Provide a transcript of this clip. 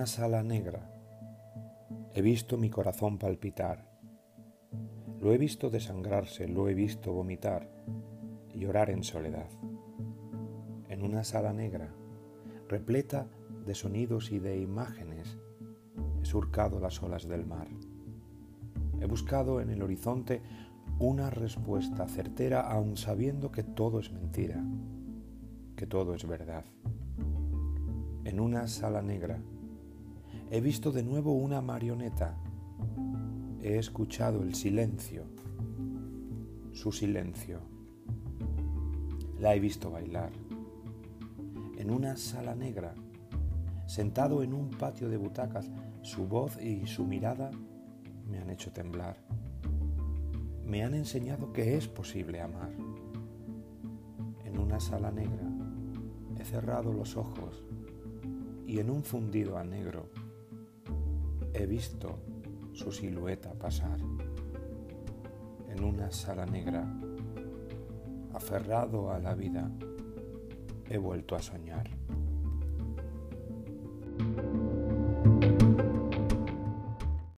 una sala negra. He visto mi corazón palpitar. Lo he visto desangrarse, lo he visto vomitar y llorar en soledad. En una sala negra, repleta de sonidos y de imágenes, he surcado las olas del mar. He buscado en el horizonte una respuesta certera, aun sabiendo que todo es mentira, que todo es verdad. En una sala negra, he visto de nuevo una marioneta. He escuchado el silencio, su silencio. La he visto bailar. En una sala negra, sentado en un patio de butacas, su voz y su mirada me han hecho temblar. Me han enseñado que es posible amar. En una sala negra, he cerrado los ojos y en un fundido a negro, he visto su silueta pasar. En una sala negra, aferrado a la vida, he vuelto a soñar.